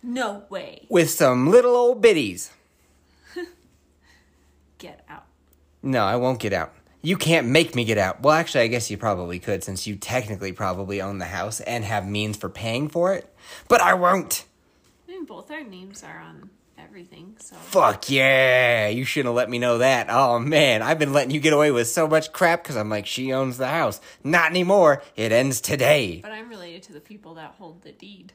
No way. With some little old biddies. Get out. No, I won't get out. You can't make me get out. Well, actually, I guess you probably could, since you technically probably own the house and have means for paying for it. But I won't. I mean, both our names are on everything, so... Fuck yeah! You shouldn't have let me know that. Oh, man, I've been letting you get away with so much crap because I'm like, she owns the house. Not anymore. It ends today. But I'm related to the people that hold the deed.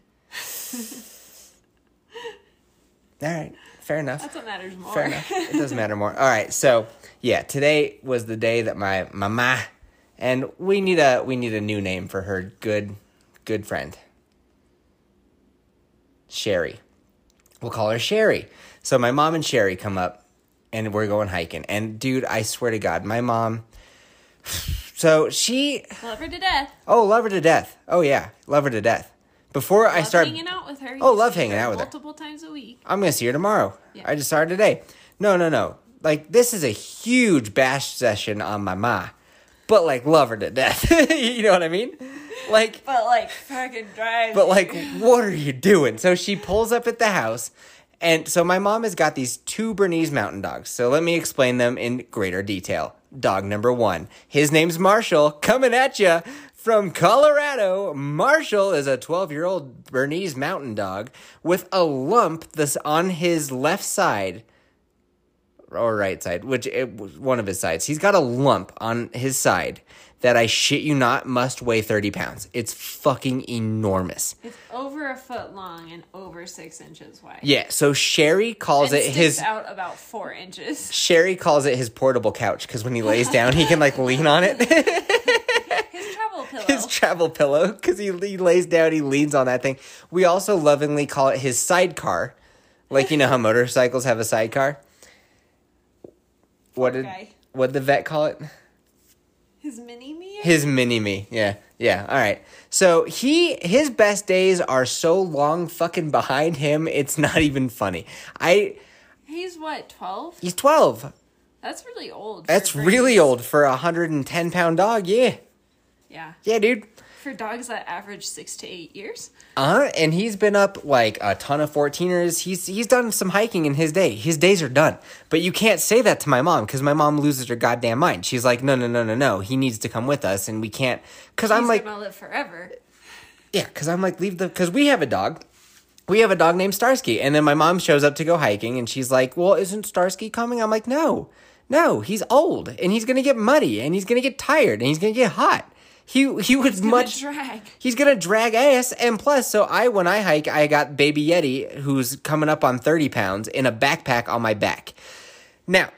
All right, fair enough. That's what matters more. Fair enough. It does matter more. All right, so yeah, today was the day that my mama, and we need a new name for her good friend, Sherry. We'll call her Sherry. So my mom and Sherry come up, and we're going hiking. And dude, I swear to God, my mom. So she love her to death. Oh, love her to death. Oh yeah, love her to death. Before I start hanging out with her. Oh, love hanging out with her. Multiple times a week. I'm going to see her tomorrow. Yeah. I just saw her today. No. Like, this is a huge bash session on my ma. But, like, love her to death. You know what I mean? Like. But, like, fucking drive. But, like, what are you doing? So she pulls up at the house. And so my mom has got these two Bernese Mountain Dogs. So let me explain them in greater detail. Dog number one. His name's Marshall. Coming at ya. From Colorado, Marshall is a 12-year-old Bernese Mountain Dog with a lump that's on his left side or right side, which it was one of his sides. He's got a lump on his side that, I shit you not, must weigh 30 pounds. It's fucking enormous. It's over a foot long and over 6 inches wide. Yeah, so Sherry calls it his... out about 4 inches. Sherry calls it his portable couch because when he lays down, he can, like, lean on it. His travel pillow, because he lays down, he leans on that thing. We also lovingly call it his sidecar. Like, you know how motorcycles have a sidecar? What did the vet call it? His mini-me? His mini-me, yeah. Yeah, all right. So his best days are so long fucking behind him, it's not even funny. He's what, 12? He's 12. That's really old. That's really old for a 110-pound dog, yeah. Yeah. Yeah, dude. For dogs that average 6 to 8 years. And he's been up like a ton of 14ers. He's done some hiking in his day. His days are done. But you can't say that to my mom because my mom loses her goddamn mind. She's like, no. He needs to come with us, and we can't. Because I'm like, he's gonna live forever. Yeah, because I'm like, because we have a dog. We have a dog named Starsky, and then my mom shows up to go hiking, and she's like, well, isn't Starsky coming? I'm like, no, he's old, and he's gonna get muddy, and he's gonna get tired, and he's gonna get hot. He's gonna drag ass, and plus, so when I hike, I got Baby Yeti, who's coming up on 30 pounds, in a backpack on my back. Now,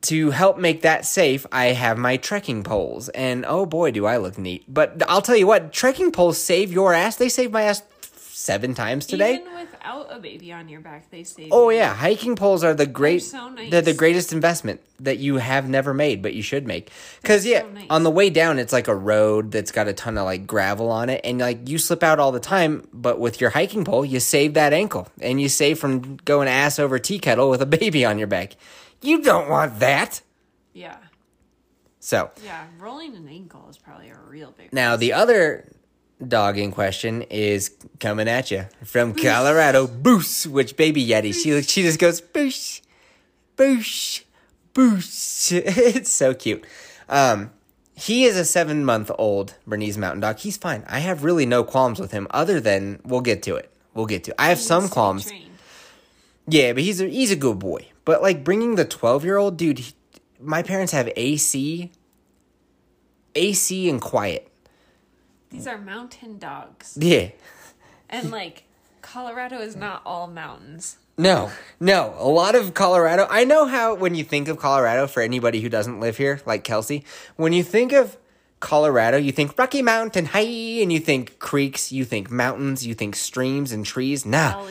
to help make that safe, I have my trekking poles, and oh boy, do I look neat. But I'll tell you what, trekking poles save your ass. They saved my ass 7 times today. Even without a baby on your back, they save. Oh yeah, hiking poles are they're the greatest investment that you have never made, but you should make. Because yeah, so nice. On the way down, it's like a road that's got a ton of like gravel on it, and like you slip out all the time. But with your hiking pole, you save that ankle, and you save from going ass over tea kettle with a baby on your back. You don't want that. Yeah. So. Yeah, rolling an ankle is probably a real big. Now the other dog in question is coming at you from Boosh. Colorado, Boosh, which Baby Yeti, Boosh. She just goes, Boosh, Boosh, Boosh. It's so cute. He is a 7-month-old Bernese Mountain Dog. He's fine. I have really no qualms with him other than, we'll get to it. I have some qualms. Trained. Yeah, but he's a good boy. But like bringing the 12-year-old, dude, my parents have AC and quiet. These are mountain dogs. Yeah. And, like, Colorado is not all mountains. No. A lot of Colorado. I know how when you think of Colorado, for anybody who doesn't live here, like Kelsey, when you think of Colorado, you think Rocky Mountain High, and you think creeks, you think mountains, you think streams and trees. Nah,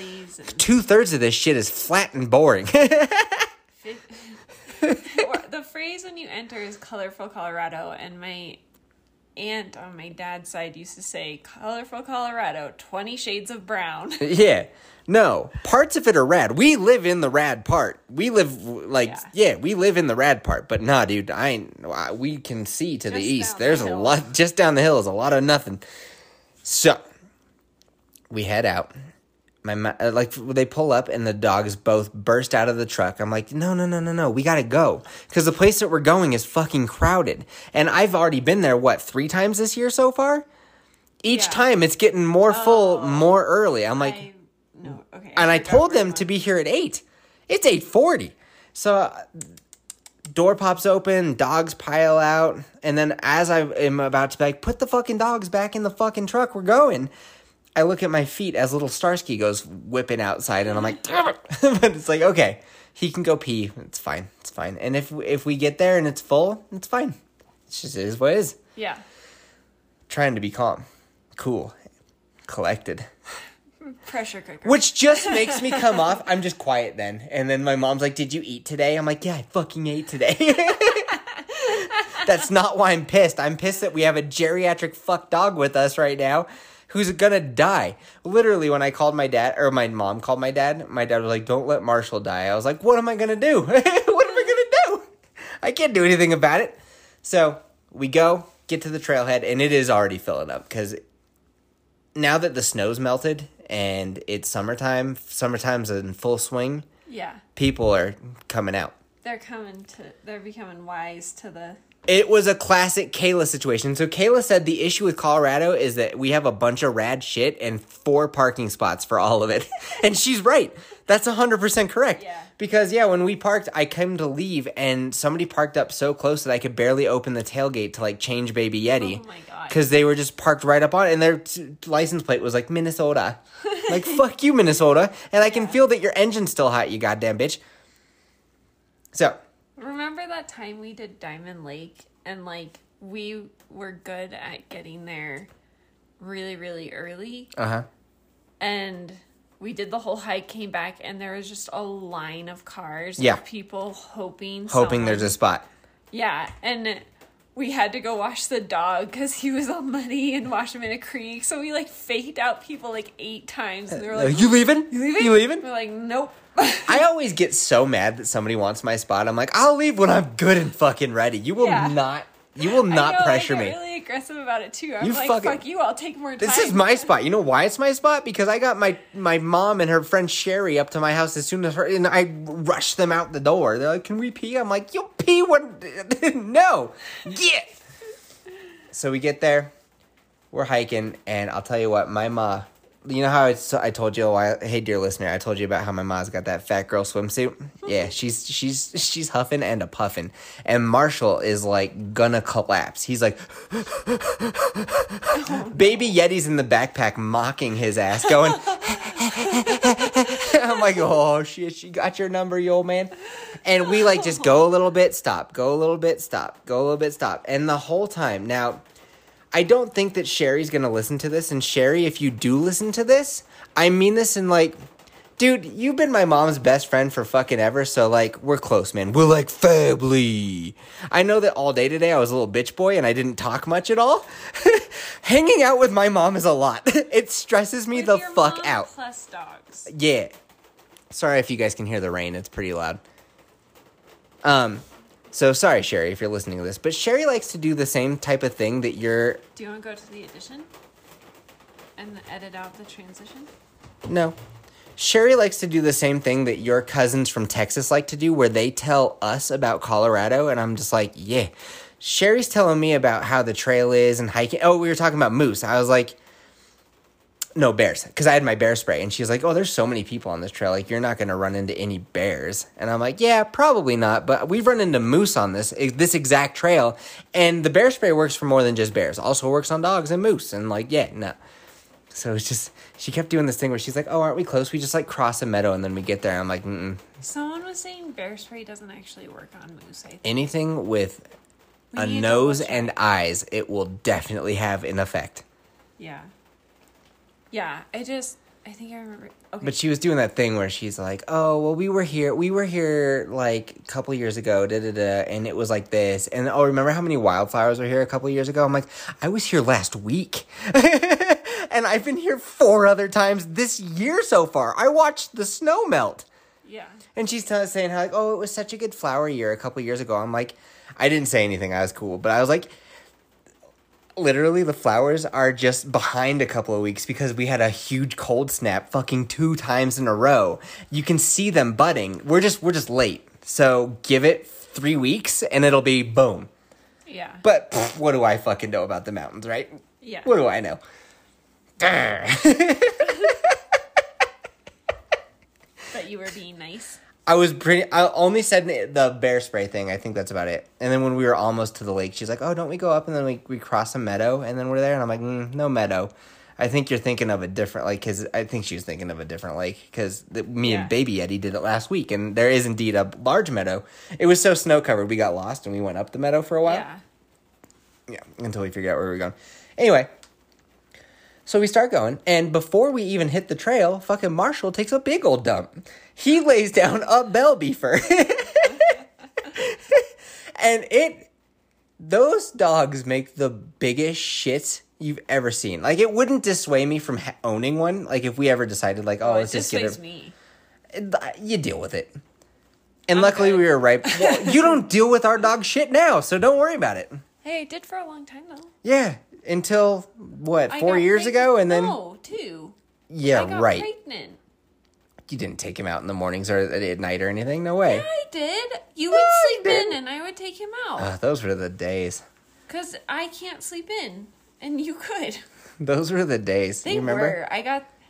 two-thirds of this shit is flat and boring. The phrase when you enter is colorful Colorado, and my aunt on my dad's side used to say, colorful Colorado, 20 shades of brown. Yeah. No, parts of it are rad. We live in the rad part. We live, like, yeah we live in the rad part. But nah, dude, we can see to just the east. There's a lot, just down the hill is a lot of nothing. So, we head out. They pull up and the dogs both burst out of the truck. I'm like, no, we gotta go. Because the place that we're going is fucking crowded. And I've already been there, 3 times this year so far? Each time it's getting more full, more early. I'm like... I told them to be here at 8. It's 8:40. So, door pops open, dogs pile out, and then as I am about to be like, put the fucking dogs back in the fucking truck, we're going. I look at my feet as little Starsky goes whipping outside, and I'm like, damn it. But it's like, okay, he can go pee. It's fine. And if we get there and it's full, it's fine. It's just, it is what it is. Yeah. Trying to be calm, cool, collected. Pressure cooker. Which just makes me come off. I'm just quiet then. And then my mom's like, did you eat today? I'm like, yeah, I fucking ate today. That's not why I'm pissed. I'm pissed that we have a geriatric fuck dog with us right now who's gonna die. Literally, when I called my dad, or my mom called my dad was like, don't let Marshall die. I was like, what am I gonna do? I can't do anything about it. So we go, get to the trailhead, and it is already filling up because now that the snow's melted and it's summertime, summertime's in full swing. Yeah. People are coming out. They're becoming wise to the... It was a classic Kayla situation. So Kayla said the issue with Colorado is that we have a bunch of rad shit and 4 parking spots for all of it. And she's right. That's 100% correct. Yeah. Because, when we parked, I came to leave, and somebody parked up so close that I could barely open the tailgate to, change Baby Yeti. Oh, my God. Because they were just parked right up on it, and their license plate was, Minnesota. Fuck you, Minnesota. And I can feel that your engine's still hot, you goddamn bitch. So. Remember that time we did Diamond Lake, and, we were good at getting there really, really early? Uh-huh. And... we did the whole hike, came back, and there was just a line of cars. Yeah. Of people hoping there's a spot. Yeah. And we had to go wash the dog because he was all muddy and wash him in a creek. So we, faked out people, 8 times. And they were like, You leaving? And we're like, nope. I always get so mad that somebody wants my spot. I'm like, I'll leave when I'm good and fucking ready. You will not pressure me. I'm really aggressive about it, too. Fuck you, I'll take more time. This is my spot. You know why it's my spot? Because I got my mom and her friend Sherry up to my house as soon as her... And I rushed them out the door. They're like, can we pee? I'm like, you'll pee when... No. Yeah. So we get there. We're hiking. And I'll tell you what, my ma... You know how I told you a while... Hey, dear listener, I told you about how my mom's got that fat girl swimsuit? Yeah, she's huffing and a puffing. And Marshall is, gonna collapse. He's like... Oh, Baby Yeti's in the backpack mocking his ass, going... I'm like, oh, shit, she got your number, you old man. And we, just go a little bit, stop. Go a little bit, stop. Go a little bit, stop. And the whole time... Now... I don't think that Sherry's going to listen to this. And Sherry, if you do listen to this, I mean this in dude, you've been my mom's best friend for fucking ever. So, we're close, man. We're family. I know that all day today I was a little bitch boy and I didn't talk much at all. Hanging out with my mom is a lot. It stresses me the fuck out. Plus dogs. Yeah. Sorry if you guys can hear the rain. It's pretty loud. So, sorry, Sherry, if you're listening to this. But Sherry likes to do the same type of thing that you're... Do you want to go to the edition? And edit out the transition? No. Sherry likes to do the same thing that your cousins from Texas like to do, where they tell us about Colorado, and I'm just like, yeah. Sherry's telling me about how the trail is and hiking. Oh, we were talking about moose. I was like... No, bears. Because I had my bear spray. And she's like, oh, there's so many people on this trail. You're not going to run into any bears. And I'm like, yeah, probably not. But we've run into moose on this exact trail. And the bear spray works for more than just bears. Also works on dogs and moose. And yeah, no. So it's just, she kept doing this thing where she's like, oh, aren't we close? We just, like, cross a meadow and then we get there. And I'm like, mm-mm. Someone was saying bear spray doesn't actually work on moose, I think. Anything with a nose and eyes, it will definitely have an effect. Yeah. Yeah, I think I remember. Okay. But she was doing that thing where she's like, oh, well, we were here, like, a couple years ago, and it was like this. And, oh, remember how many wildflowers were here a couple years ago? I'm like, I was here last week. And I've been here 4 other times this year so far. I watched the snow melt. Yeah. And she's saying how, like, oh, it was such a good flower year a couple years ago. I'm like, I didn't say anything. I was cool. But I was like, literally the flowers are just behind a couple of weeks because we had a huge cold snap fucking 2 times in a row. You can see them budding. We're just late. So give it 3 weeks and it'll be boom. Yeah. But pff, what do I fucking know about the mountains, right? Yeah. What do I know? But you were being nice. I only said the bear spray thing. I think that's about it. And then when we were almost to the lake, she's like, oh, don't we go up and then we cross a meadow and then we're there? And I'm like, no meadow. I think you're thinking of a different lake. Because I think she was thinking of a different lake. Because me and Baby Yeti did it last week. And there is indeed a large meadow. It was so snow covered. We got lost and we went up the meadow for a while. Yeah. Yeah. Until we figured out where we were going. Anyway. So we start going, and before we even hit the trail, fucking Marshall takes a big old dump. He lays down a bell beaver. And those dogs make the biggest shit you've ever seen. Like, it wouldn't dissuade me from owning one. Like, if we ever decided, like, oh, let's just get it. You deal with it. And I'm luckily good. We were right. Well, you don't deal with our dog shit now, so don't worry about it. Hey, I did for a long time, though. Yeah. Until, what, 4 years ago? And then no, 2. Yeah, right. I got pregnant. You didn't take him out in the mornings or at night or anything? No way. Yeah, I did. You would sleep in and I would take him out. Those were the days. Because I can't sleep in. And you could. Those were the days. You remember?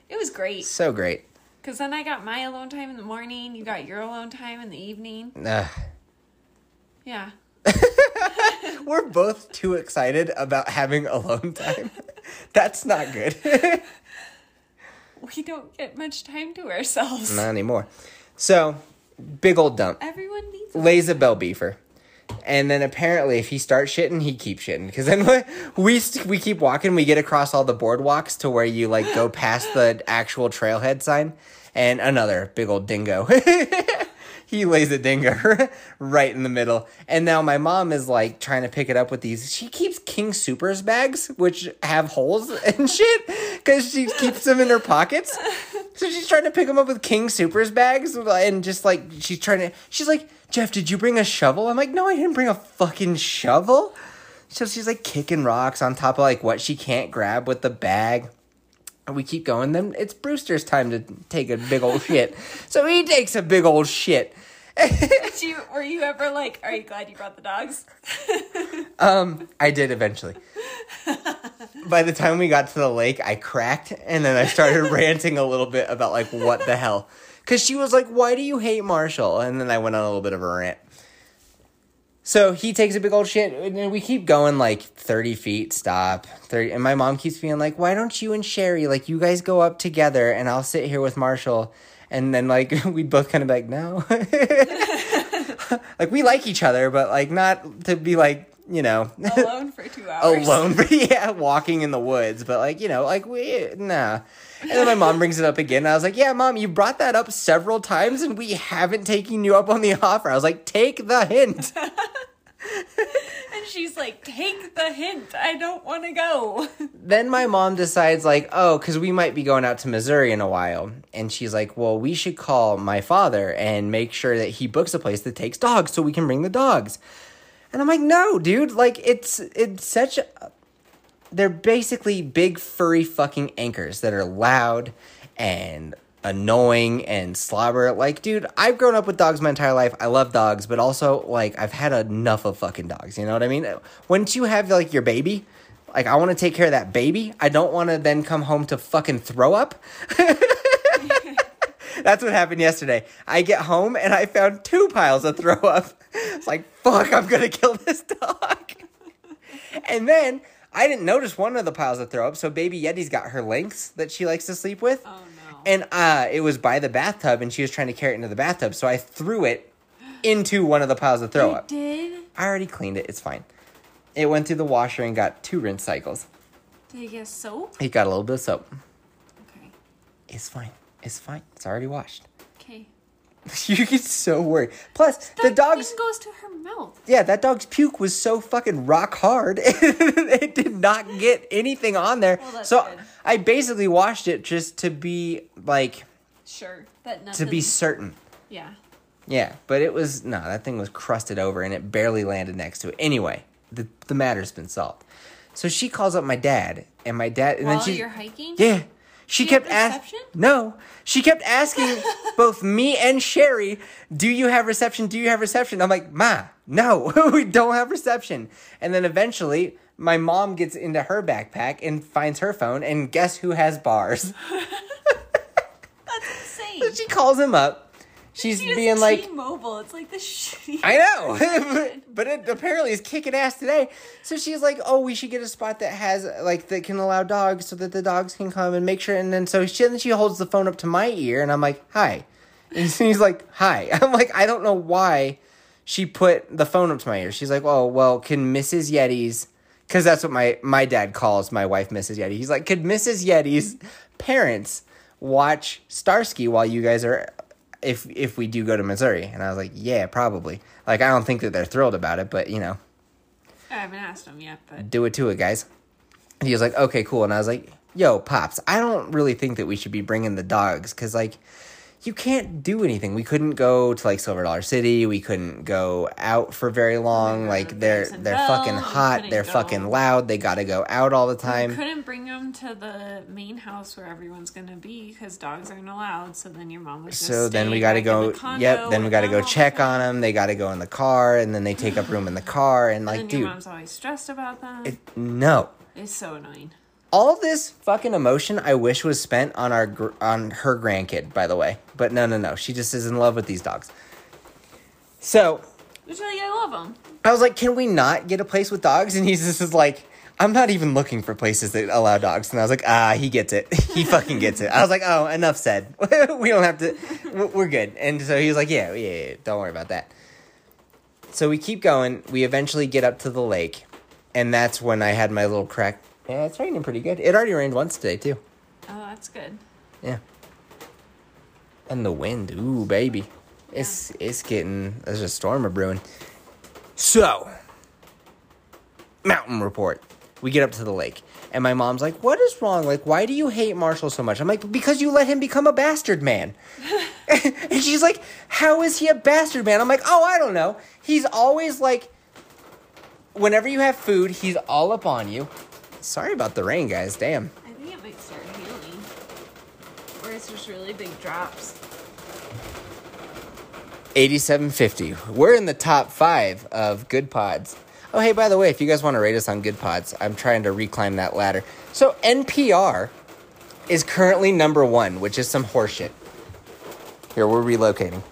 It was great. So great. Because then I got my alone time in the morning. You got your alone time in the evening. Yeah. We're both too excited about having alone time. That's not good. We don't get much time to ourselves. Not anymore. So, big old dump. Everyone needs lays a bell beaver. And then apparently if he starts shitting, he keeps shitting. Because then we keep walking. We get across all the boardwalks to where you like go past the actual trailhead sign. And another big old dingo. He lays a dinger right in the middle. And now my mom is, like, trying to pick it up with these. She keeps King Super's bags, which have holes and shit, because she keeps them in her pockets. So she's trying to pick them up with King Super's bags. And just, like, she's like, Jeff, did you bring a shovel? I'm like, no, I didn't bring a fucking shovel. So she's, like, kicking rocks on top of, like, what she can't grab with the bag. And we keep going. Then it's Brewster's time to take a big old shit. So he takes a big old shit. Were you ever like, are you glad you brought the dogs? I did eventually. By the time we got to the lake, I cracked. And then I started ranting a little bit about, like, what the hell. Because she was like, why do you hate Marshall? And then I went on a little bit of a rant. So he takes a big old shit, and we keep going, like, 30 feet, stop, 30. And my mom keeps being like, why don't you and Sherry, like, you guys go up together, and I'll sit here with Marshall. And then, like, we'd both kind of be like, no. Like, we like each other, but, like, not to be, like, you know. Alone for 2 hours. Walking in the woods. But, like, you know, like, nah. And then my mom brings it up again. And I was like, yeah, Mom, you brought that up several times, and we haven't taken you up on the offer. I was like, take the hint. And she's like, take the hint. I don't want to go. Then my mom decides, like, oh, because we might be going out to Missouri in a while. And she's like, well, we should call my father and make sure that he books a place that takes dogs so we can bring the dogs. And I'm like, no, dude. Like, it's such a... They're basically big, furry fucking anchors that are loud and annoying and slobber. Like, dude, I've grown up with dogs my entire life. I love dogs, but also, like, I've had enough of fucking dogs. You know what I mean? Once you have, like, your baby, like, I want to take care of that baby. I don't want to then come home to fucking throw up. That's what happened yesterday. I get home, and I found 2 piles of throw up. It's like, fuck, I'm going to kill this dog. And then... I didn't notice one of the piles of throw up, so Baby Yeti's got her lynx that she likes to sleep with. Oh, no. And it was by the bathtub, and she was trying to carry it into the bathtub, so I threw it into one of the piles of throw up. You did? I already cleaned it. It's fine. It went through the washer and got 2 rinse cycles. Did it get soap? It got a little bit of soap. Okay. It's fine. It's fine. It's already washed. Okay. You get so worried. Plus, the dog's... That goes to her mouth. Yeah, that dog's puke was so fucking rock hard. It did not get anything on there. Well, that's so good. I basically washed it just to be, like... Sure. That nothing... To be certain. Yeah. Yeah, but it was... No, that thing was crusted over, and it barely landed next to it. Anyway, the matter's been solved. So she calls up my dad, and my dad... And then you're hiking? Yeah. She kept asking. No, she kept asking both me and Sherry, "Do you have reception? Do you have reception?" I'm like, "Ma, no, we don't have reception." And then eventually, my mom gets into her backpack and finds her phone, and guess who has bars? That's insane. So she calls him up. She's being like, T-Mobile. It's like the shitty. I know, but it apparently is kicking ass today. So she's like, "Oh, we should get a spot that has like that can allow dogs, so that the dogs can come and make sure." And then she holds the phone up to my ear, and I'm like, "Hi," and he's like, "Hi." I'm like, I don't know why she put the phone up to my ear. She's like, "Oh, well, can Mrs. Yeti's?" Because that's what my dad calls my wife, Mrs. Yeti. He's like, "Could Mrs. Yeti's parents watch Starsky while you guys are?" If we do go to Missouri. And I was like, yeah, probably. Like, I don't think that they're thrilled about it, but, you know. I haven't asked them yet, but... Do it to it, guys. And he was like, okay, cool. And I was like, yo, Pops, I don't really think that we should be bringing the dogs. Because, like, you can't do anything. We couldn't go to, like, Silver Dollar City. We couldn't go out for very long. Like, they're fucking hot. They're fucking loud. They got to go out all the time. We couldn't bring them to the main house where everyone's going to be because dogs aren't allowed. So then your mom was just staying back in the condo. Yep, then we got to go check on them. They got to go in the car. And then they take up room in the car. And, like, dude. Your mom's always stressed about that. No. It's so annoying. All this fucking emotion I wish was spent on her grandkid, by the way. But no. She just is in love with these dogs. So. Which is like, I love them. I was like, can we not get a place with dogs? And he's just like, I'm not even looking for places that allow dogs. And I was like, he gets it. He fucking gets it. I was like, oh, enough said. We don't have to. We're good. And so he was like, yeah, don't worry about that. So we keep going. We eventually get up to the lake. And that's when I had my little crack. Yeah, it's raining pretty good. It already rained once today, too. Oh, that's good. Yeah. And the wind. Ooh, baby. Yeah. It's getting... There's a storm brewing. So, mountain report. We get up to the lake. And my mom's like, what is wrong? Like, why do you hate Marshall so much? I'm like, because you let him become a bastard man. And she's like, how is he a bastard man? I'm like, oh, I don't know. He's always like... Whenever you have food, he's all up on you. Sorry about the rain, guys. Damn. I think it might start hailing. Or it's just really big drops. 87.50. We're in the top 5 of Good Pods. Oh, hey, by the way, if you guys want to rate us on Good Pods, I'm trying to reclimb that ladder. So NPR is currently number 1, which is some horseshit. Here, we're relocating.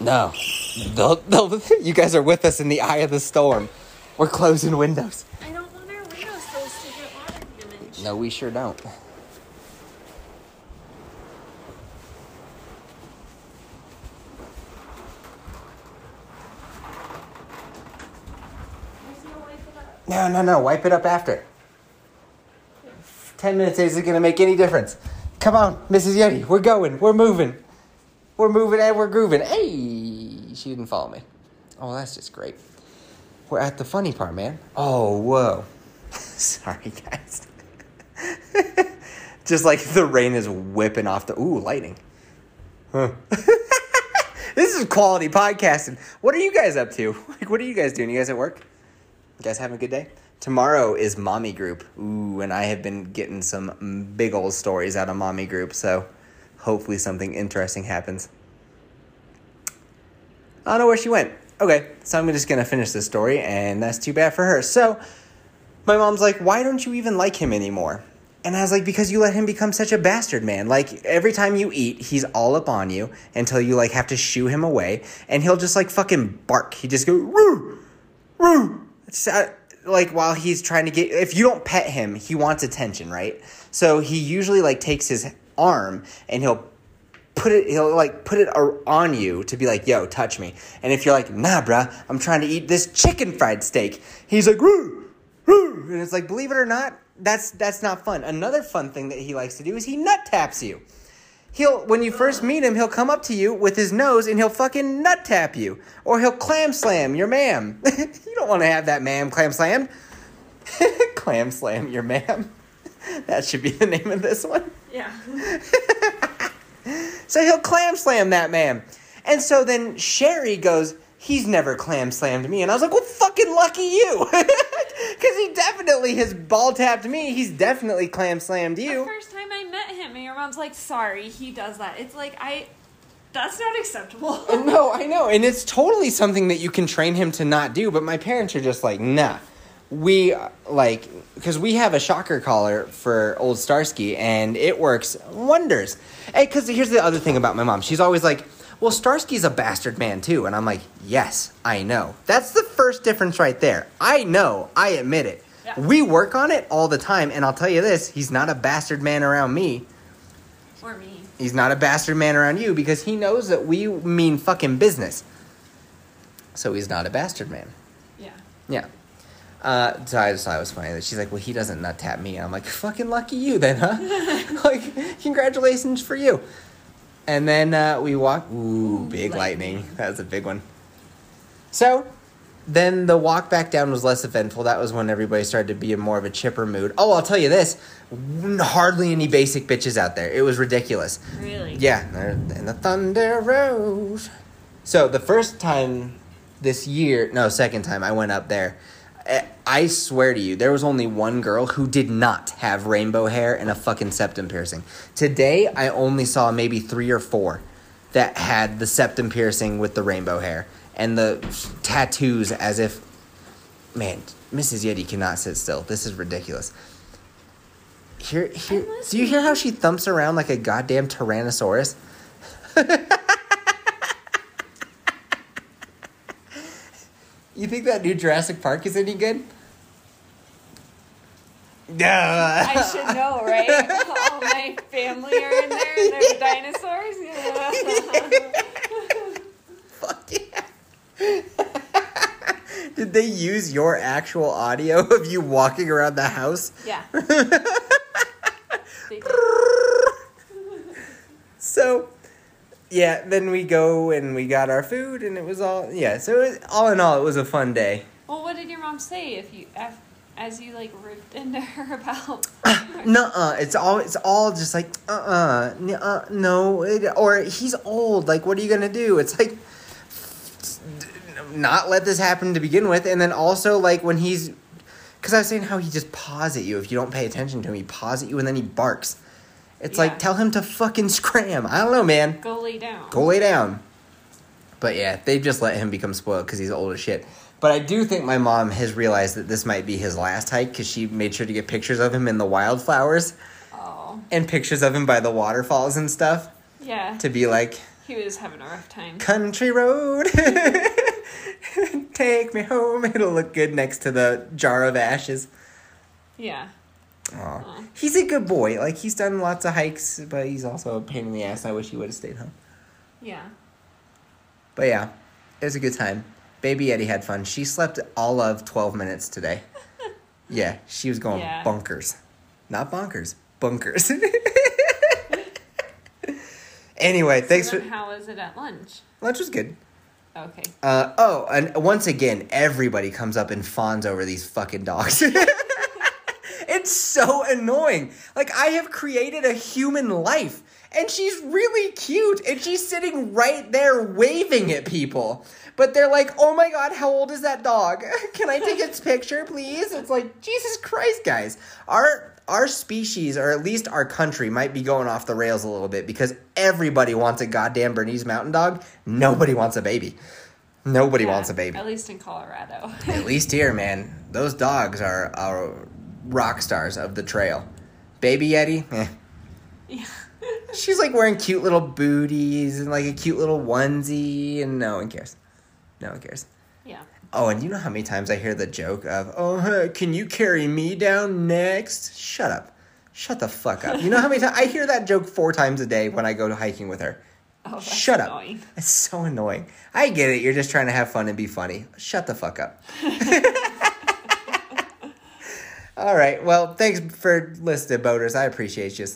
No, you guys are with us in the eye of the storm. We're closing windows. I don't want our windows to get water damage. No, we sure don't. No, wipe it up after. 10 minutes isn't going to make any difference. Come on, Mrs. Yeti, we're going, we're moving. We're moving and we're grooving. Hey, she didn't follow me. Oh, that's just great. We're at the funny part, man. Oh, whoa. Sorry, guys. Just like the rain is whipping off the... Ooh, lightning. Huh. This is quality podcasting. What are you guys up to? Like, what are you guys doing? You guys at work? You guys having a good day? Tomorrow is Mommy Group. Ooh, and I have been getting some big old stories out of Mommy Group, so... Hopefully something interesting happens. I don't know where she went. Okay, so I'm just going to finish this story, and that's too bad for her. So, my mom's like, why don't you even like him anymore? And I was like, because you let him become such a bastard, man. Like, every time you eat, he's all up on you until you, like, have to shoo him away. And he'll just, like, fucking bark. He just go, roo, roo. Like, while he's trying to get... If you don't pet him, he wants attention, right? So he usually, like, takes his arm and he'll put it on you to be like, yo, touch me. And if you're like, nah, bruh, I'm trying to eat this chicken fried steak. He's like, roo, roo. And it's like, believe it or not, that's not fun. Another fun thing that he likes to do is he nut taps you. When you first meet him, he'll come up to you with his nose and he'll fucking nut tap you. Or he'll clam slam your ma'am. You don't want to have that ma'am clam slammed. Clam slam your ma'am. That should be the name of this one. Yeah. So he'll clam slam that ma'am. And so then Sherry goes, he's never clam slammed me. And I was like, well, fucking lucky you. Because he definitely has ball tapped me. He's definitely clam slammed you. The first time I met him, and your mom's like, sorry, he does that. It's like, that's not acceptable. No, I know. And it's totally something that you can train him to not do. But my parents are just like, nah. We, like, because we have a shocker collar for old Starsky, and it works wonders. And because here's the other thing about my mom. She's always like, well, Starsky's a bastard man, too. And I'm like, yes, I know. That's the first difference right there. I know. I admit it. Yeah. We work on it all the time. And I'll tell you this. He's not a bastard man around me. Or me. He's not a bastard man around you because he knows that we mean fucking business. So he's not a bastard man. Yeah. Yeah. So I just thought it was funny that she's like, well, he doesn't nut tap me. And I'm like, fucking lucky you then, huh? Like, congratulations for you. And then we walked. Ooh, big lightning. That was a big one. So then the walk back down was less eventful. That was when everybody started to be in more of a chipper mood. Oh, I'll tell you this. Hardly any basic bitches out there. It was ridiculous. Really? Yeah. And the thunder rose. So the first time this year, no, second time I went up there, I swear to you, there was only one girl who did not have rainbow hair and a fucking septum piercing. Today, I only saw maybe 3 or 4 that had the septum piercing with the rainbow hair and the tattoos as if... Man, Mrs. Yeti cannot sit still. This is ridiculous. Here, do you hear how she thumps around like a goddamn Tyrannosaurus? You think that new Jurassic Park is any good? No. I should know, right? All my family are in there and they're dinosaurs. Yeah. Fuck yeah. Did they use your actual audio of you walking around the house? Yeah. So... yeah, then we go and we got our food and it was all... yeah, so it was, all in all, it was a fun day. Well, what did your mom say as you, like, ripped into her about... Nuh-uh. It's all just like, no. Or he's old. Like, what are you going to do? It's like, not let this happen to begin with. And then also, like, when he's... because I was saying how he just paws at you. If you don't pay attention to him, he paws at you and then he barks. It's like, tell him to fucking scram. I don't know, man. Go lay down. But yeah, they just let him become spoiled because he's old as shit. But I do think my mom has realized that this might be his last hike because she made sure to get pictures of him in the wildflowers. Oh. And pictures of him by the waterfalls and stuff. Yeah. To be like... he was having a rough time. Country road. Take me home. It'll look good next to the jar of ashes. Yeah. Aww. He's a good boy. Like, he's done lots of hikes, but he's also a pain in the ass. I wish he would have stayed home. Yeah. But yeah, it was a good time. Baby Eddie had fun. She slept all of 12 minutes today. Yeah, she was going bonkers. Not bonkers, bunkers. Anyway, thanks for... how was it at lunch? Lunch was good. Okay. And once again, everybody comes up and fawns over these fucking dogs. It's so annoying. Like, I have created a human life, and she's really cute, and she's sitting right there waving at people. But they're like, oh my God, how old is that dog? Can I take its picture, please? It's like, Jesus Christ, guys. Our species, or at least our country, might be going off the rails a little bit because everybody wants a goddamn Bernese Mountain Dog. Nobody wants a baby. Nobody wants a baby. At least in Colorado. At least here, man. Those dogs are rock stars of the trail. Baby Yeti? Eh. Yeah. She's like wearing cute little booties and like a cute little onesie, and no one cares. No one cares. Yeah. Oh, and you know how many times I hear the joke of, oh, can you carry me down next? Shut up. Shut the fuck up. You know how many times I hear that joke 4 times a day when I go to hiking with her. Oh, that's shut up. Annoying. It's so annoying. I get it. You're just trying to have fun and be funny. Shut the fuck up. All right. Well, thanks for listening, boners. I appreciate you.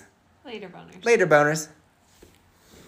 Later, boners. Later, boners.